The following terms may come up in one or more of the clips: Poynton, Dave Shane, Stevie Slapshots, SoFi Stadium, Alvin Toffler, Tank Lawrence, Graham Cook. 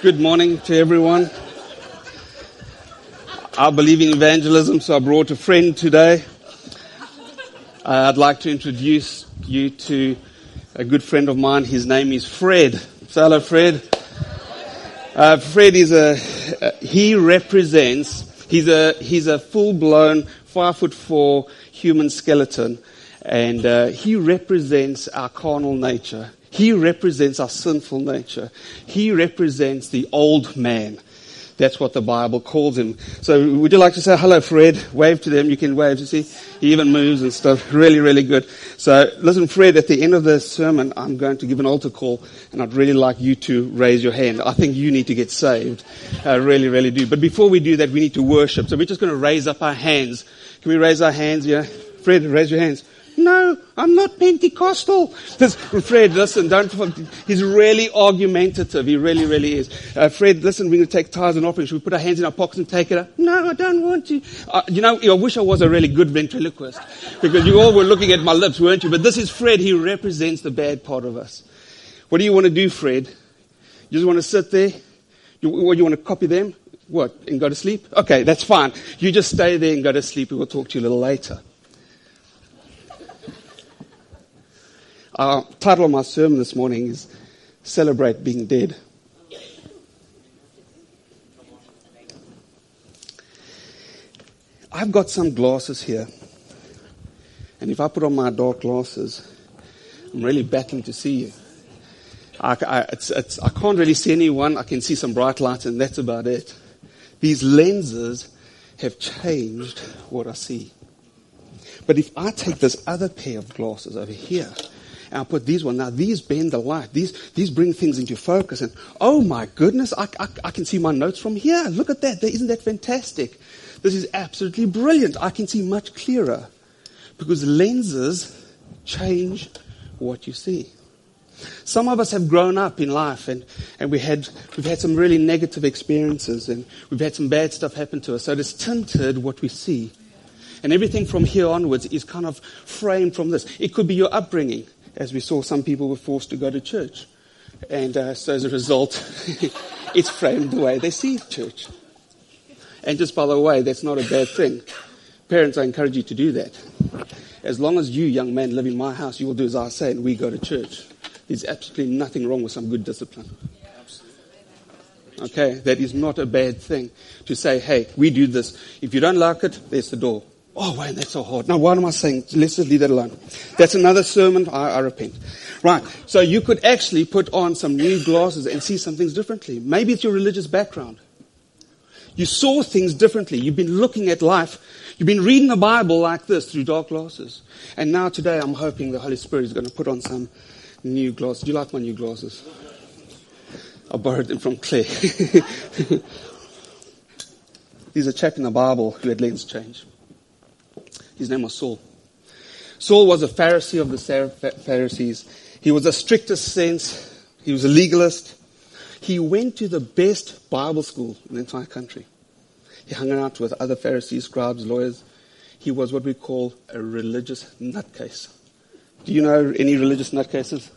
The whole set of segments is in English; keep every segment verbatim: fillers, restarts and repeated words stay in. Good morning to everyone. I believe in evangelism, so I brought a friend today. Uh, I'd like to introduce you to a good friend of mine. His name is Fred. So hello, Fred. Uh, Fred is a, uh, he represents, he's a, he's a full-blown five foot four human skeleton, and uh, he represents our carnal nature. He represents our sinful nature. He represents the old man. That's what the Bible calls him. So would you like to say hello, Fred? Wave to them. You can wave. You see, he even moves and stuff. Really, really good. So listen, Fred, at the end of the sermon, I'm going to give an altar call, and I'd really like you to raise your hand. I think you need to get saved. I really, really do. But before we do that, we need to worship. So we're just going to raise up our hands. Can we raise our hands? Yeah. Fred, raise your hands. No, I'm not Pentecostal. This, Fred, listen, don't. He's really argumentative. He really, really is. Uh, Fred, listen, we're going to take tithes and offerings. Should we put our hands in our pockets and take it up? No, I don't want to. Uh, you know, I wish I was a really good ventriloquist, because you all were looking at my lips, weren't you? But this is Fred. He represents the bad part of us. What do you want to do, Fred? You just want to sit there? You, what, you want to copy them? What, and go to sleep? Okay, that's fine. You just stay there and go to sleep. We will talk to you a little later. Our title of my sermon this morning is Celebrate Being Dead. I've got some glasses here, and if I put on my dark glasses, I'm really battling to see you. I, I, it's, it's, I can't really see anyone. I can see some bright lights, and that's about it. These lenses have changed what I see. But if I take this other pair of glasses over here, and I put these ones. Now, these bend the light. These these bring things into focus. And, oh, my goodness, I, I, I can see my notes from here. Look at that. Isn't that fantastic? This is absolutely brilliant. I can see much clearer, because lenses change what you see. Some of us have grown up in life, and, and we had, we've had some really negative experiences, and we've had some bad stuff happen to us. So it's tinted what we see. And everything from here onwards is kind of framed from this. It could be your upbringing. As we saw, some people were forced to go to church. And uh, so as a result, it's framed the way they see church. And just by the way, that's not a bad thing. Parents, I encourage you to do that. As long as you, young man, live in my house, you will do as I say and we go to church. There's absolutely nothing wrong with some good discipline. Okay, that is not a bad thing to say, hey, we do this. If you don't like it, there's the door. Oh, wait, that's so hard. Now, why am I saying, let's just leave that alone. That's another sermon. I, I repent. Right. So you could actually put on some new glasses and see some things differently. Maybe it's your religious background. You saw things differently. You've been looking at life. You've been reading the Bible like this through dark glasses. And now today I'm hoping the Holy Spirit is going to put on some new glasses. Do you like my new glasses? I borrowed them from Claire. There's a chap in the Bible who had lens change. His name was Saul. Saul was a Pharisee of the Pharisees. He was a strictest sense. He was a legalist. He went to the best Bible school in the entire country. He hung out with other Pharisees, scribes, lawyers. He was what we call a religious nutcase. Do you know any religious nutcases?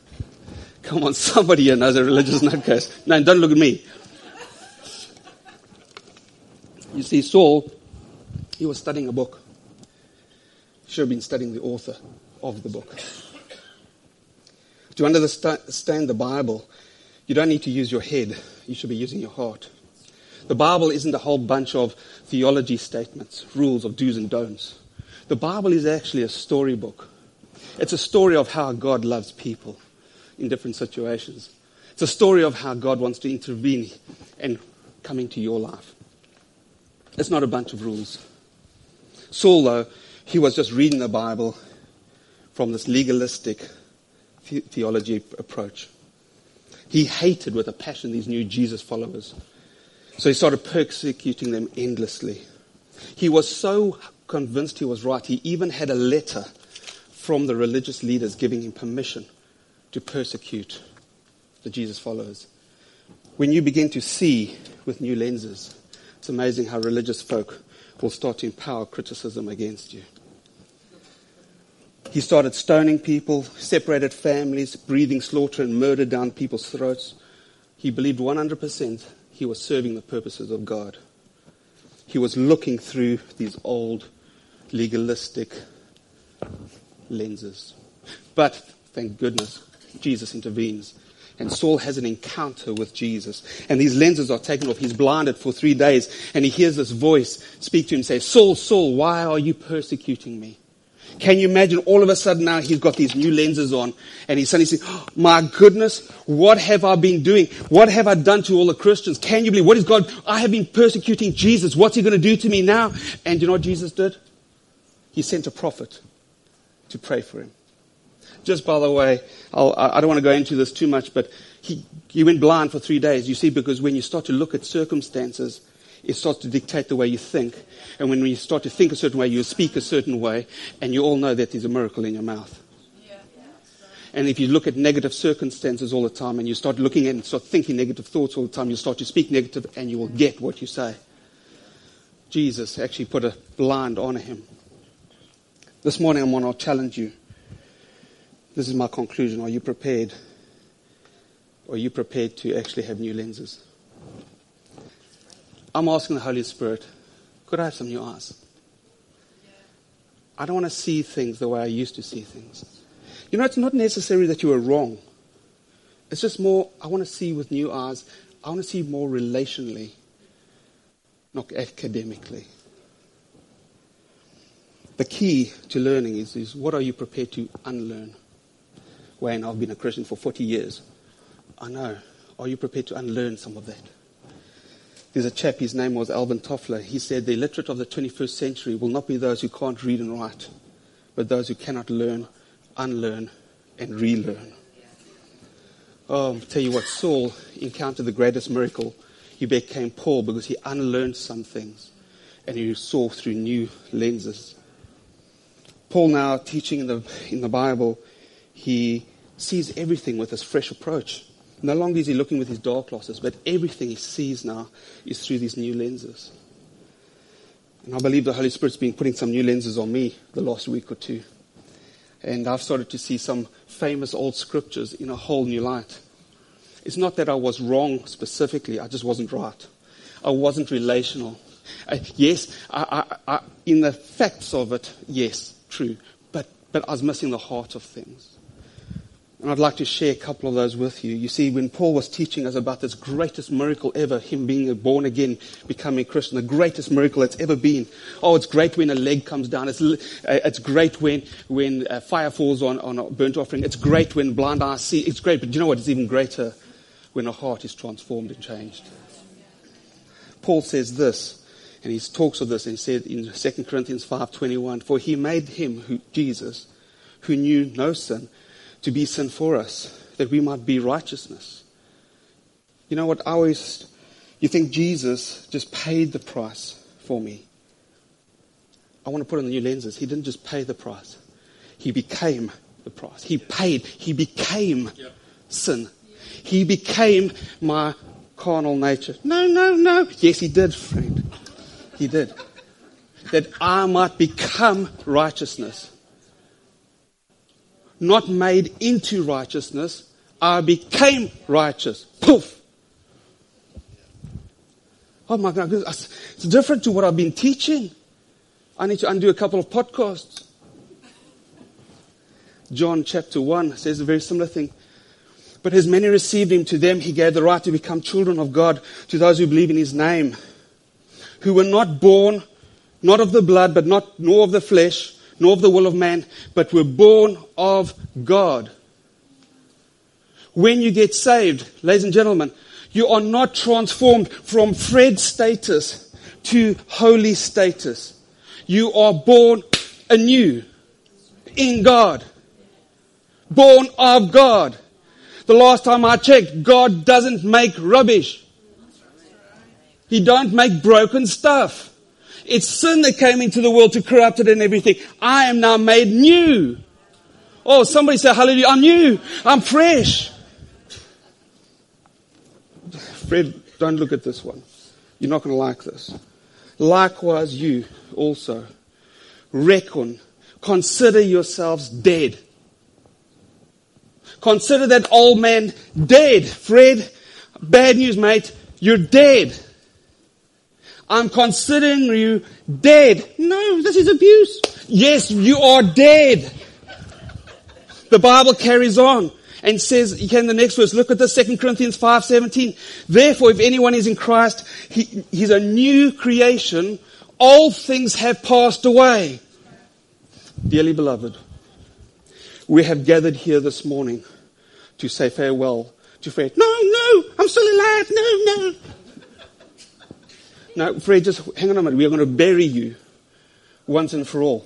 Come on, somebody here knows a religious nutcase. No, don't look at me. You see, Saul, he was studying a book. Should have been studying the author of the book. To understand the Bible, you don't need to use your head. You should be using your heart. The Bible isn't a whole bunch of theology statements, rules of do's and don'ts. The Bible is actually a storybook. It's a story of how God loves people in different situations. It's a story of how God wants to intervene and come into your life. It's not a bunch of rules. Saul, though, he was just reading the Bible from this legalistic the- theology approach. He hated with a passion these new Jesus followers. So he started persecuting them endlessly. He was so convinced he was right, he even had a letter from the religious leaders giving him permission to persecute the Jesus followers. When you begin to see with new lenses, it's amazing how religious folk will start to empower criticism against you. He started stoning people, separated families, breathing slaughter and murder down people's throats. He believed one hundred percent he was serving the purposes of God. He was looking through these old legalistic lenses. But, thank goodness, Jesus intervenes. And Saul has an encounter with Jesus. And these lenses are taken off. He's blinded for three days. And he hears this voice speak to him and say, Saul, Saul, why are you persecuting me? Can you imagine all of a sudden now he's got these new lenses on and he suddenly says, oh, my goodness, what have I been doing? What have I done to all the Christians? Can you believe? What is God? I have been persecuting Jesus. What's he going to do to me now? And you know what Jesus did? He sent a prophet to pray for him. Just by the way, I'll, I don't want to go into this too much, but he, he went blind for three days, you see, because when you start to look at circumstances, it starts to dictate the way you think. And when you start to think a certain way, you speak a certain way, and you all know that there's a miracle in your mouth. Yeah. And if you look at negative circumstances all the time, and you start looking at and start thinking negative thoughts all the time, you start to speak negative, and you will get what you say. Jesus actually put a blind on him. This morning, I want to challenge you. This is my conclusion. Are you prepared? Are you prepared to actually have new lenses? I'm asking the Holy Spirit, could I have some new eyes? I don't want to see things the way I used to see things. You know, it's not necessarily that you were wrong. It's just more, I want to see with new eyes. I want to see more relationally, not academically. The key to learning is, is what are you prepared to unlearn? Wayne, I've been a Christian for forty years. I know. Are you prepared to unlearn some of that? There's a chap, his name was Alvin Toffler. He said, the illiterate of the twenty-first century will not be those who can't read and write, but those who cannot learn, unlearn, and relearn. Oh, I'll tell you what, Saul encountered the greatest miracle. He became Paul because he unlearned some things, and he saw through new lenses. Paul now, teaching in the in the Bible, he sees everything with this fresh approach. No longer is he looking with his dark glasses, but everything he sees now is through these new lenses. And I believe the Holy Spirit's been putting some new lenses on me the last week or two. And I've started to see some famous old scriptures in a whole new light. It's not that I was wrong specifically, I just wasn't right. I wasn't relational. Uh, yes, I, I, I, in the facts of it, yes, true. But, but I was missing the heart of things. And I'd like to share a couple of those with you. You see, when Paul was teaching us about this greatest miracle ever, him being born again, becoming a Christian, the greatest miracle that's ever been. Oh, it's great when a leg comes down. It's uh, it's great when when uh, fire falls on, on a burnt offering. It's great when blind eyes see. It's great, but you know what? It's even greater when a heart is transformed and changed. Paul says this, and he talks of this, and he said in Second Corinthians five twenty-one, for he made him, who Jesus, who knew no sin, to be sin for us, that we might be righteousness. You know what, I always, you think Jesus just paid the price for me. I want to put on the new lenses. He didn't just pay the price. He became the price. He paid. He became yep. sin. Yep. He became my carnal nature. No, no, no. Yes, he did, friend. He did. That I might become righteousness. Not made into righteousness, I became righteous. Poof! Oh my God, it's different to what I've been teaching. I need to undo a couple of podcasts. John chapter one says a very similar thing. But as many received him, to them he gave the right to become children of God, to those who believe in his name, who were not born, not of the blood, but not nor of the flesh, nor of the will of man, but we're born of God. When you get saved, ladies and gentlemen, you are not transformed from Fred status to holy status. You are born anew in God. Born of God. The last time I checked, God doesn't make rubbish. He don't make broken stuff. It's sin that came into the world to corrupt it and everything. I am now made new. Oh, somebody say hallelujah. I'm new. I'm fresh. Fred, don't look at this one. You're not going to like this. Likewise you also. Reckon. Consider yourselves dead. Consider that old man dead. Fred, bad news, mate, you're dead. I'm considering you dead. No, this is abuse. Yes, you are dead. The Bible carries on and says, you can the next verse, look at this, Second Corinthians five seventeen. Therefore, if anyone is in Christ, he, he's a new creation. All things have passed away. Dearly beloved, we have gathered here this morning to say farewell to Fred. No, no, I'm still alive. No, no. No, Fred, just hang on a minute. We are going to bury you once and for all.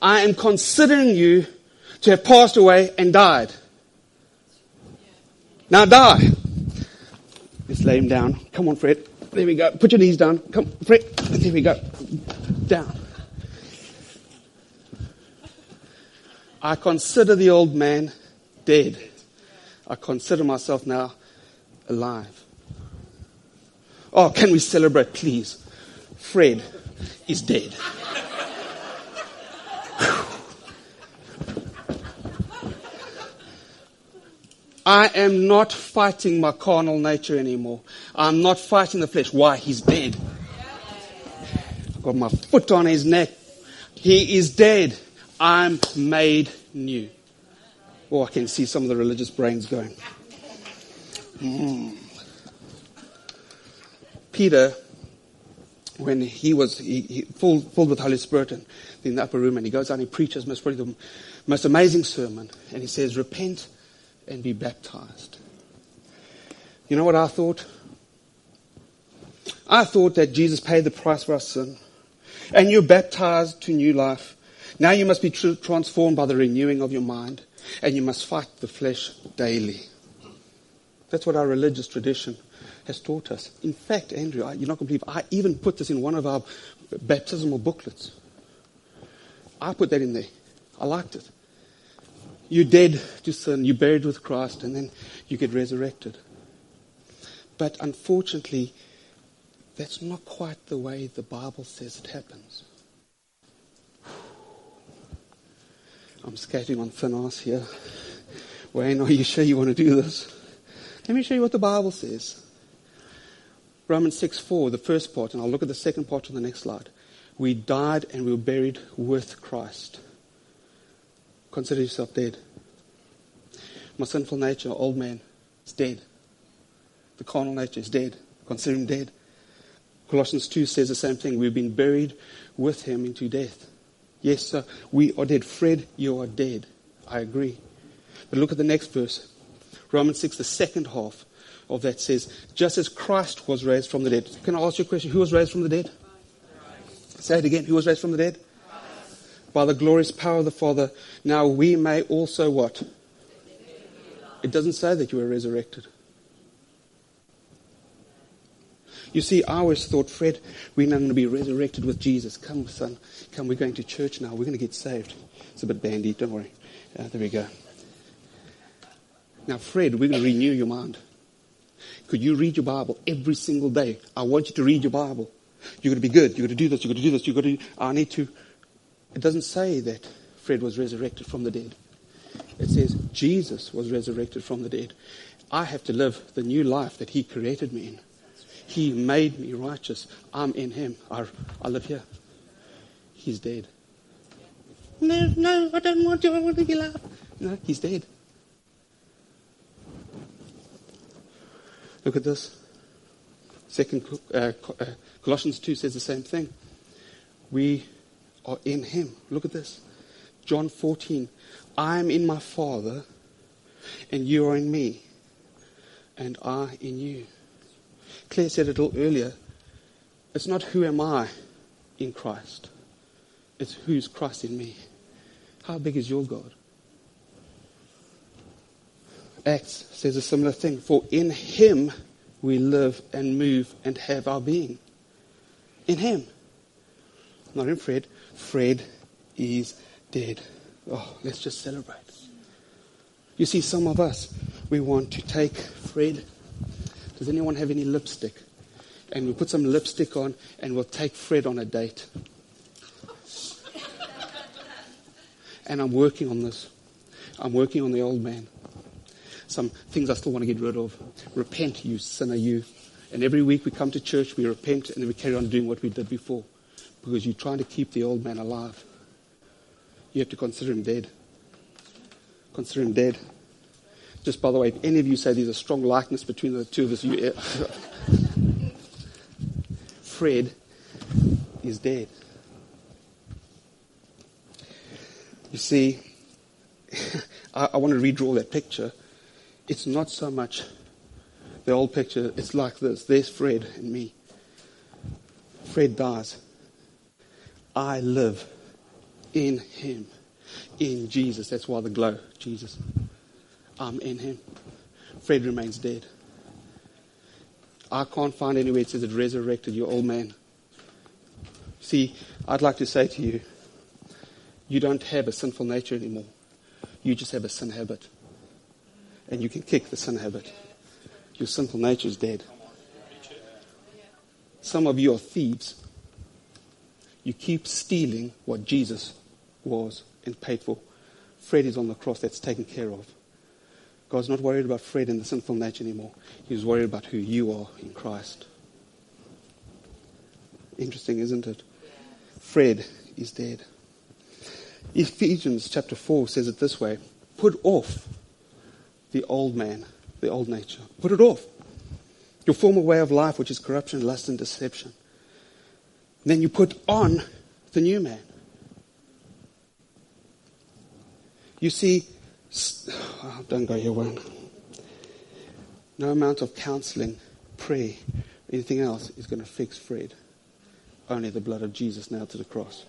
I am considering you to have passed away and died. Now die. Just lay him down. Come on, Fred. There we go. Put your knees down. Come, Fred. There we go. Down. I consider the old man dead. I consider myself now alive. Oh, can we celebrate, please? Fred is dead. I am not fighting my carnal nature anymore. I'm not fighting the flesh. Why? He's dead. I've got my foot on his neck. He is dead. I'm made new. Oh, I can see some of the religious brains going. Mm. Peter, when he was he, he full, full with the Holy Spirit and in the upper room, and he goes out and he preaches most, probably the most amazing sermon, and he says, repent and be baptized. You know what I thought? I thought that Jesus paid the price for our sin, and you're baptized to new life. Now you must be tr- transformed by the renewing of your mind, and you must fight the flesh daily. That's what our religious tradition has taught us. In fact, Andrew, I, you're not going to believe, I even put this in one of our baptismal booklets. I put that in there. I liked it. You're dead to sin, you're buried with Christ, and then you get resurrected. But unfortunately, that's not quite the way the Bible says it happens. I'm skating on thin ice here. Wayne, are you sure you want to do this? Let me show you what the Bible says. Romans six four, the first part, and I'll look at the second part on the next slide. We died and we were buried with Christ. Consider yourself dead. My sinful nature, old man, is dead. The carnal nature is dead. Consider him dead. Colossians two says the same thing. We've been buried with him into death. Yes, sir, we are dead. Fred, you are dead. I agree. But look at the next verse. Romans six, the second half of that says, just as Christ was raised from the dead. Can I ask you a question? Who was raised from the dead? Christ. Say it again. Who was raised from the dead? Christ. By the glorious power of the Father. Now we may also what? It doesn't say that you were resurrected. You see, I always thought, Fred, we're now going to be resurrected with Jesus. Come, son. Come, we're going to church now. We're going to get saved. It's a bit bandy. Don't worry. Uh, there we go. Now, Fred, we're going to renew your mind. Could you read your Bible every single day? I want you to read your Bible. You're going to be good. You're going to do this. You're going to do this. You're going to. I need to. It doesn't say that Fred was resurrected from the dead. It says Jesus was resurrected from the dead. I have to live the new life that he created me in. He made me righteous. I'm in him. I, I live here. He's dead. No, no, I don't want you. I want to be alive. No, he's dead. Look at this. Second uh, Colossians two says the same thing. We are in him. Look at this. John fourteen. I am in my Father, and you are in me, and I in you. Claire said it a little earlier. It's not who am I in Christ. It's who's Christ in me. How big is your God? Acts says a similar thing. For in him we live and move and have our being. In him. Not in Fred. Fred is dead. Oh, let's just celebrate. You see, some of us, we want to take Fred. Does anyone have any lipstick? And we'll put some lipstick on and we'll take Fred on a date. And I'm working on this. I'm working on the old man. some things I still want to get rid of. Repent, you sinner, you. And every week we come to church, we repent, and then we carry on doing what we did before. Because you're trying to keep the old man alive. You have to consider him dead. Consider him dead. Just by the way, if any of you say there's a strong likeness between the two of us, you, Fred is dead. You see, I, I want to redraw that picture. It's not so much the old picture. It's like this. There's Fred and me. Fred dies. I live in him, in Jesus. That's why the glow, Jesus. I'm in him. Fred remains dead. I can't find anywhere it says it resurrected your old man. See, I'd like to say to you, you don't have a sinful nature anymore. You just have a sin habit. And you can kick the sin habit. Your sinful nature is dead. Some of you are thieves. You keep stealing what Jesus was and paid for. Fred is on the cross. That's taken care of. God's not worried about Fred and the sinful nature anymore. He's worried about who you are in Christ. Interesting, isn't it? Fred is dead. Ephesians chapter four says it this way. Put off the old man, the old nature. Put it off. Your former way of life, which is corruption, lust, and deception. Then you put on the new man. You see, st- oh, don't go here, Warren. No amount of counseling, prayer, anything else is going to fix Fred. Only the blood of Jesus nailed to the cross.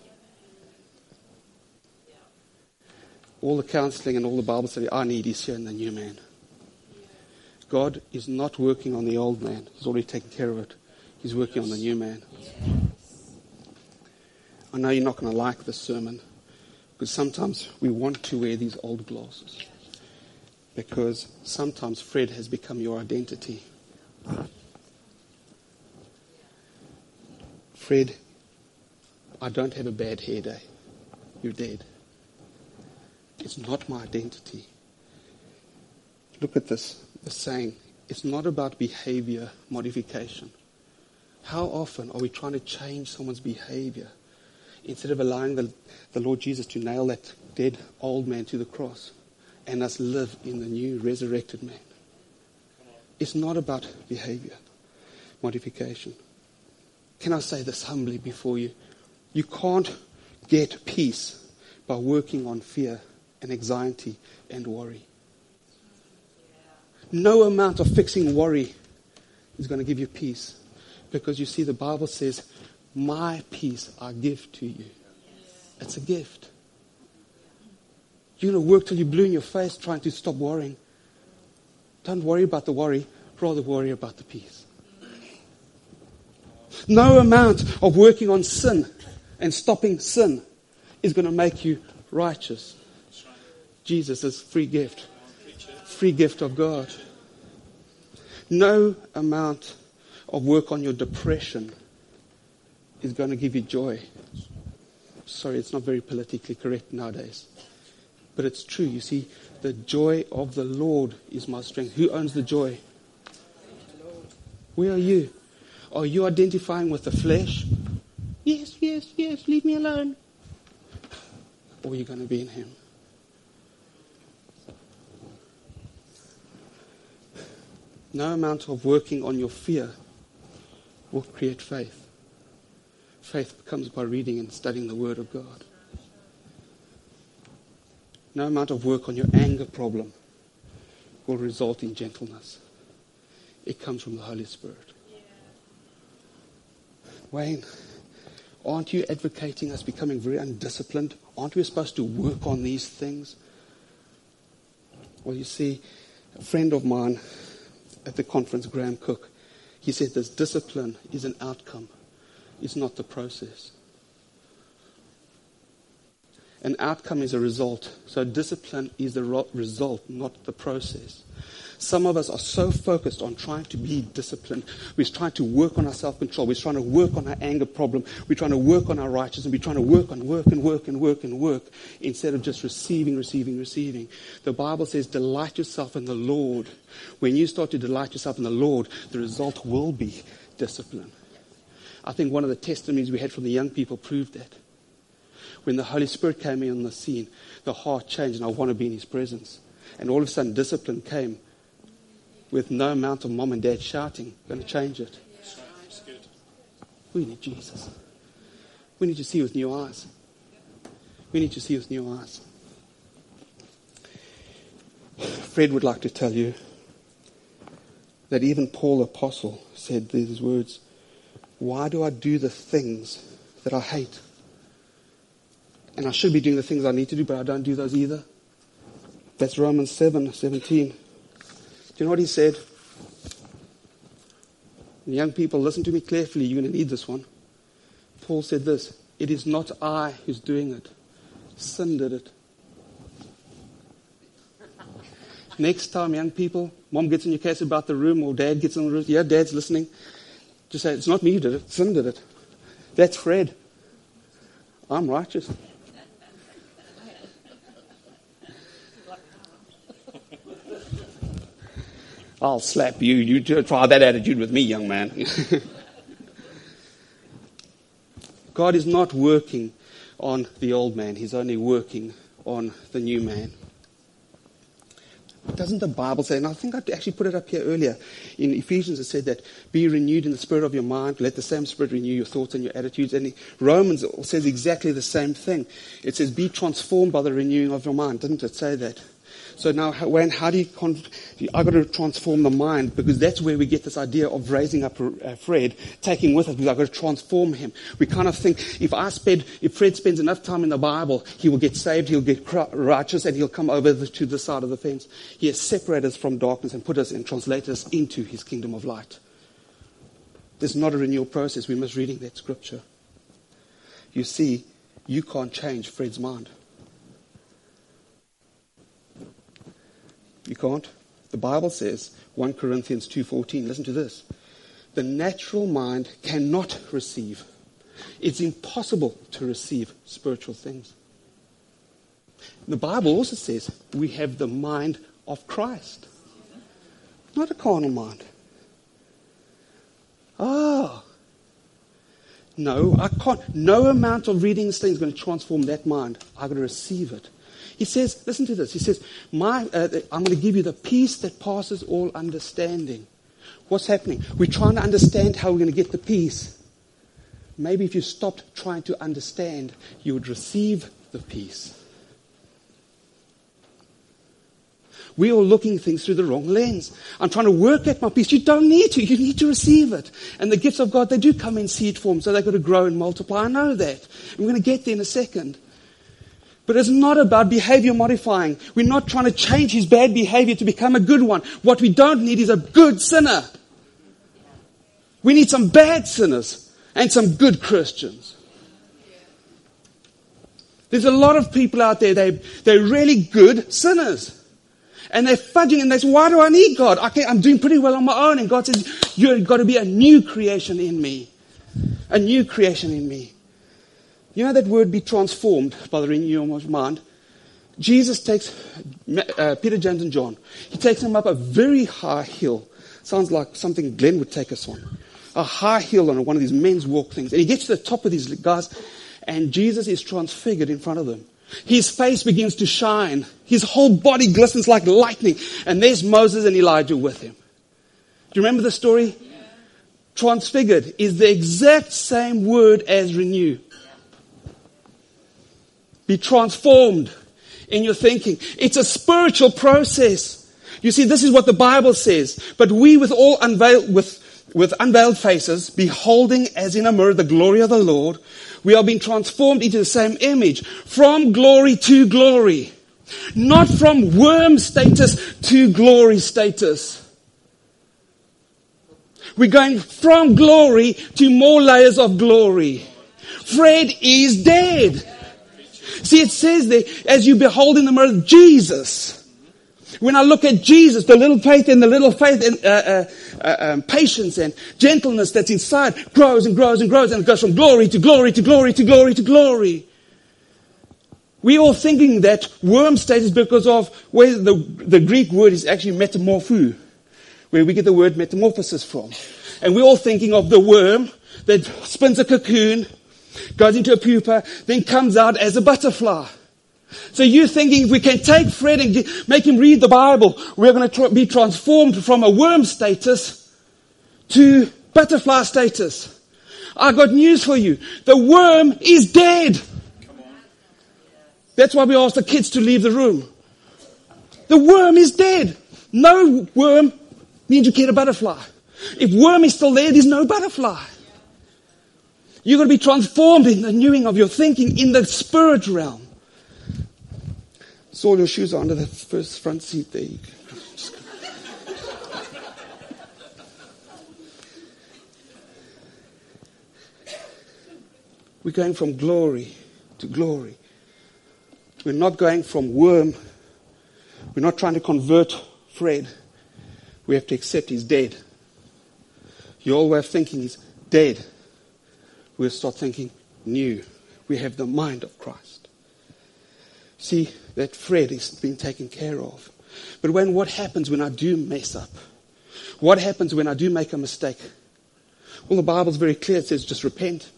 All the counseling and all the Bible study I need is here in the new man. God is not working on the old man. He's already taken care of it. He's working on the new man. I know you're not going to like this sermon, because sometimes we want to wear these old glasses, because sometimes Fred has become your identity. Fred, I don't have a bad hair day. You're dead. It's not my identity. Look at this. The saying, it's not about behavior modification. How often are we trying to change someone's behavior? Instead of allowing the, the Lord Jesus to nail that dead old man to the cross and us live in the new resurrected man. It's not about behavior modification. Can I say this humbly before you? You can't get peace by working on fear and anxiety and worry. No amount of fixing worry is going to give you peace, because you see the Bible says, my peace I give to you. It's a gift. You're going to work till you're blue in your face trying to stop worrying. Don't worry about the worry. Rather worry about the peace. No amount of working on sin and stopping sin is going to make you righteous. Jesus is a free gift. Free gift of God. No amount of work on your depression is going to give you joy. Sorry, it's not very politically correct nowadays. But it's true. You see, the joy of the Lord is my strength. Who owns the joy? Where are you? Are you identifying with the flesh? Yes, yes, yes, leave me alone. Or you're going to be in him. No amount of working on your fear will create faith. Faith comes by reading and studying the Word of God. No amount of work on your anger problem will result in gentleness. It comes from the Holy Spirit. Yeah. Wayne, aren't you advocating us becoming very undisciplined? Aren't we supposed to work on these things? Well, you see, a friend of mine at the conference, Graham Cook, he said this: discipline is an outcome. It's not the process. An outcome is a result. So discipline is the result, not the process. Some of us are so focused on trying to be disciplined. We're trying to work on our self-control. We're trying to work on our anger problem. We're trying to work on our righteousness. We're trying to work on work and work and work and work instead of just receiving, receiving, receiving. The Bible says, delight yourself in the Lord. When you start to delight yourself in the Lord, the result will be discipline. I think one of the testimonies we had from the young people proved that. When the Holy Spirit came in on the scene, the heart changed, and I want to be in His presence. And all of a sudden, discipline came with no amount of mom and dad shouting, going to change it. We need Jesus. We need to see with new eyes. We need to see with new eyes. Fred would like to tell you that even Paul the Apostle said these words, "Why do I do the things that I hate? And I should be doing the things I need to do, but I don't do those either." That's Romans seven seventeen. Do you know what he said? And young people, listen to me carefully. You're going to need this one. Paul said this, "It is not I who's doing it. Sin did it." Next time, young people, mom gets in your case about the room, or dad gets in the room. Yeah, dad's listening. Just say, "It's not me who did it. Sin did it. That's Fred. I'm righteous." I'll slap you. You try that attitude with me, young man. God is not working on the old man. He's only working on the new man. Doesn't the Bible say, and I think I actually put it up here earlier, in Ephesians it said that, be renewed in the spirit of your mind, let the same spirit renew your thoughts and your attitudes. And Romans says exactly the same thing. It says, be transformed by the renewing of your mind. Didn't it say that? So now, Wayne, how do you, con- I've got to transform the mind, because that's where we get this idea of raising up Fred, taking with us, because I've got to transform him. We kind of think, if I spend, if Fred spends enough time in the Bible, he will get saved, he'll get righteous, and he'll come over the, to the side of the fence. He has separated us from darkness and put us and translated us into his kingdom of light. This is not a renewal process. We're misreading that scripture. You see, you can't change Fred's mind. You can't. The Bible says, First Corinthians two fourteen, listen to this. The natural mind cannot receive. It's impossible to receive spiritual things. The Bible also says we have the mind of Christ. Not a carnal mind. Ah. No, I can't. No amount of reading this thing is going to transform that mind. I'm going to receive it. He says, listen to this, he says, "My, uh, I'm going to give you the peace that passes all understanding." What's happening? We're trying to understand how we're going to get the peace. Maybe if you stopped trying to understand, you would receive the peace. We're all looking things through the wrong lens. I'm trying to work at my peace. You don't need to. You need to receive it. And the gifts of God, they do come in seed form, so they've got to grow and multiply. I know that. I'm going to get there in a second. But it's not about behavior modifying. We're not trying to change his bad behavior to become a good one. What we don't need is a good sinner. We need some bad sinners and some good Christians. There's a lot of people out there, they, they're really good sinners. And they're fudging and they say, "Why do I need God? I can't, I'm doing pretty well on my own." And God says, "You've got to be a new creation in me. A new creation in me." You know that word, be transformed by the renewal of mind? Jesus takes uh, Peter, James, and John. He takes them up a very high hill. Sounds like something Glenn would take us on. A high hill on one of these men's walk things. And he gets to the top of these guys, and Jesus is transfigured in front of them. His face begins to shine. His whole body glistens like lightning. And there's Moses and Elijah with him. Do you remember the story? Yeah. Transfigured is the exact same word as renew. Be transformed in your thinking. It's a spiritual process. You see, this is what the Bible says. But we, with all unveiled, with, with unveiled faces, beholding as in a mirror the glory of the Lord, we are being transformed into the same image, from glory to glory. Not from worm status to glory status. We're going from glory to more layers of glory. Fred is dead. See, it says there, as you behold in the mirror, Jesus. When I look at Jesus, the little faith and the little faith and uh, uh, uh, um, patience and gentleness that's inside grows and grows and grows, and it goes from glory to glory to glory to glory to glory. We're all thinking that worm status because of where the, the Greek word is actually metamorpho, where we get the word metamorphosis from. And we're all thinking of the worm that spins a cocoon, goes into a pupa, then comes out as a butterfly. So you're thinking if we can take Fred and get, make him read the Bible, we're going to tra- be transformed from a worm status to butterfly status. I got news for you. The worm is dead. That's why we asked the kids to leave the room. The worm is dead. No worm means you get a butterfly. If worm is still there, there's no butterfly. You're going to be transformed in the renewing of your thinking in the spirit realm. Saul, your shoes are under the first front seat there. We're going from glory to glory. We're not going from worm. We're not trying to convert Fred. We have to accept he's dead. Your old way of thinking is dead. We'll start thinking new. We have the mind of Christ. See, that Fred is being taken care of. But when what happens when I do mess up? What happens when I do make a mistake? Well, the Bible's very clear. It says just repent.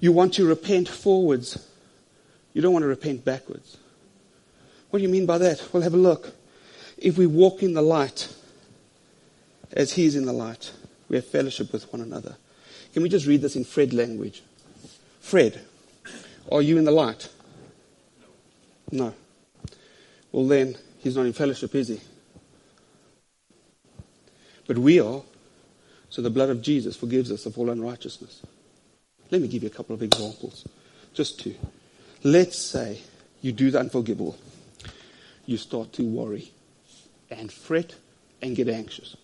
You want to repent forwards. You don't want to repent backwards. What do you mean by that? Well, have a look. If we walk in the light, as he is in the light, we have fellowship with one another. Can we just read this in Fred language? Fred, are you in the light? No. Well then, he's not in fellowship, is he? But we are, so the blood of Jesus forgives us of all unrighteousness. Let me give you a couple of examples. Just two. Let's say you do the unforgivable. You start to worry and fret and get anxious.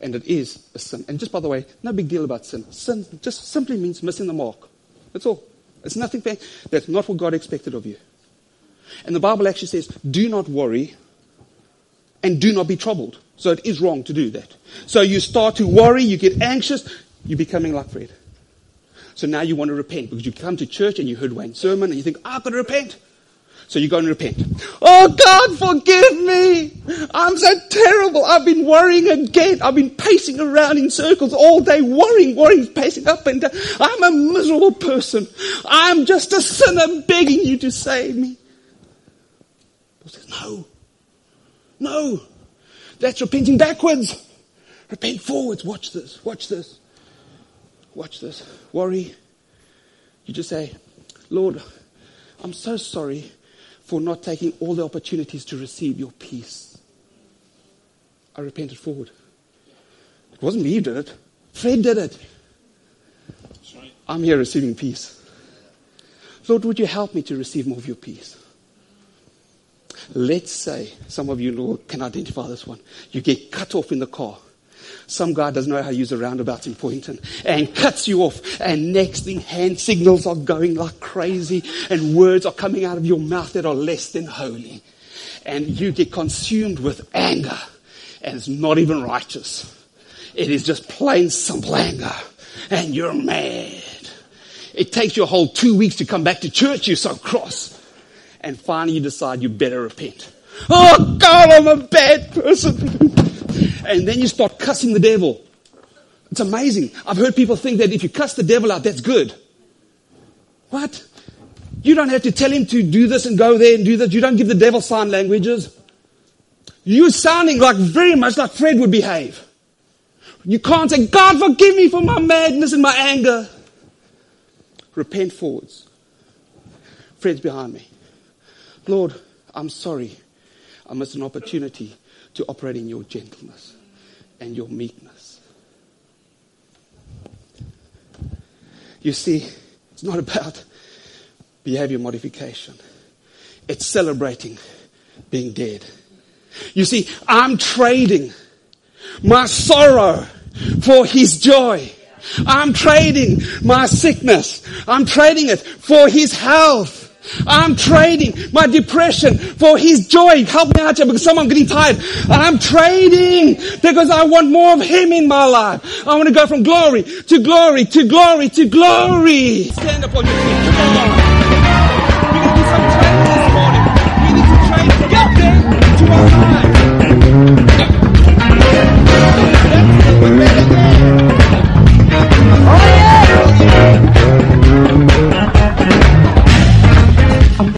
And it is a sin. And just by the way, no big deal about sin. Sin just simply means missing the mark. That's all. It's nothing bad. That's not what God expected of you. And the Bible actually says, do not worry and do not be troubled. So it is wrong to do that. So you start to worry, you get anxious, you're becoming like Fred. So now you want to repent because you come to church and you heard Wayne's sermon and you think, I've got to repent. So you go and repent. Oh, God, forgive me. I'm so terrible. I've been worrying again. I've been pacing around in circles all day, worrying, worrying, pacing up and down. I'm a miserable person. I'm just a sinner begging you to save me. Says, no, no, that's repenting backwards. Repent forwards. Watch this, watch this, watch this. Worry. You just say, Lord, I'm so sorry for not taking all the opportunities to receive your peace. I repented forward. It wasn't me who did it. Fred did it. Sorry. I'm here receiving peace. Lord, would you help me to receive more of your peace? Let's say, some of you know, can identify this one. You get cut off in the car. Some guy doesn't know how to use a roundabout in Poynton and cuts you off. And next thing, hand signals are going like crazy and words are coming out of your mouth that are less than holy. And you get consumed with anger. And it's not even righteous. It is just plain simple anger. And you're mad. It takes you a whole two weeks to come back to church. You're so cross. And finally you decide you better repent. Oh, God, I'm a bad person. And then you start cussing the devil. It's amazing. I've heard people think that if you cuss the devil out, that's good. What? You don't have to tell him to do this and go there and do this. You don't give the devil sign languages. You're sounding like very much like Fred would behave. You can't say, God, forgive me for my madness and my anger. Repent forwards. Fred's behind me. Lord, I'm sorry. I missed an opportunity to operate in your gentleness and your meekness. You see, it's not about behavior modification. It's celebrating being dead. You see, I'm trading my sorrow for his joy. I'm trading my sickness. I'm trading it for his health. I'm trading my depression for His joy. Help me out here because someone's getting tired. And I'm trading because I want more of Him in my life. I want to go from glory to glory to glory to glory. Stand up on your feet. Come on.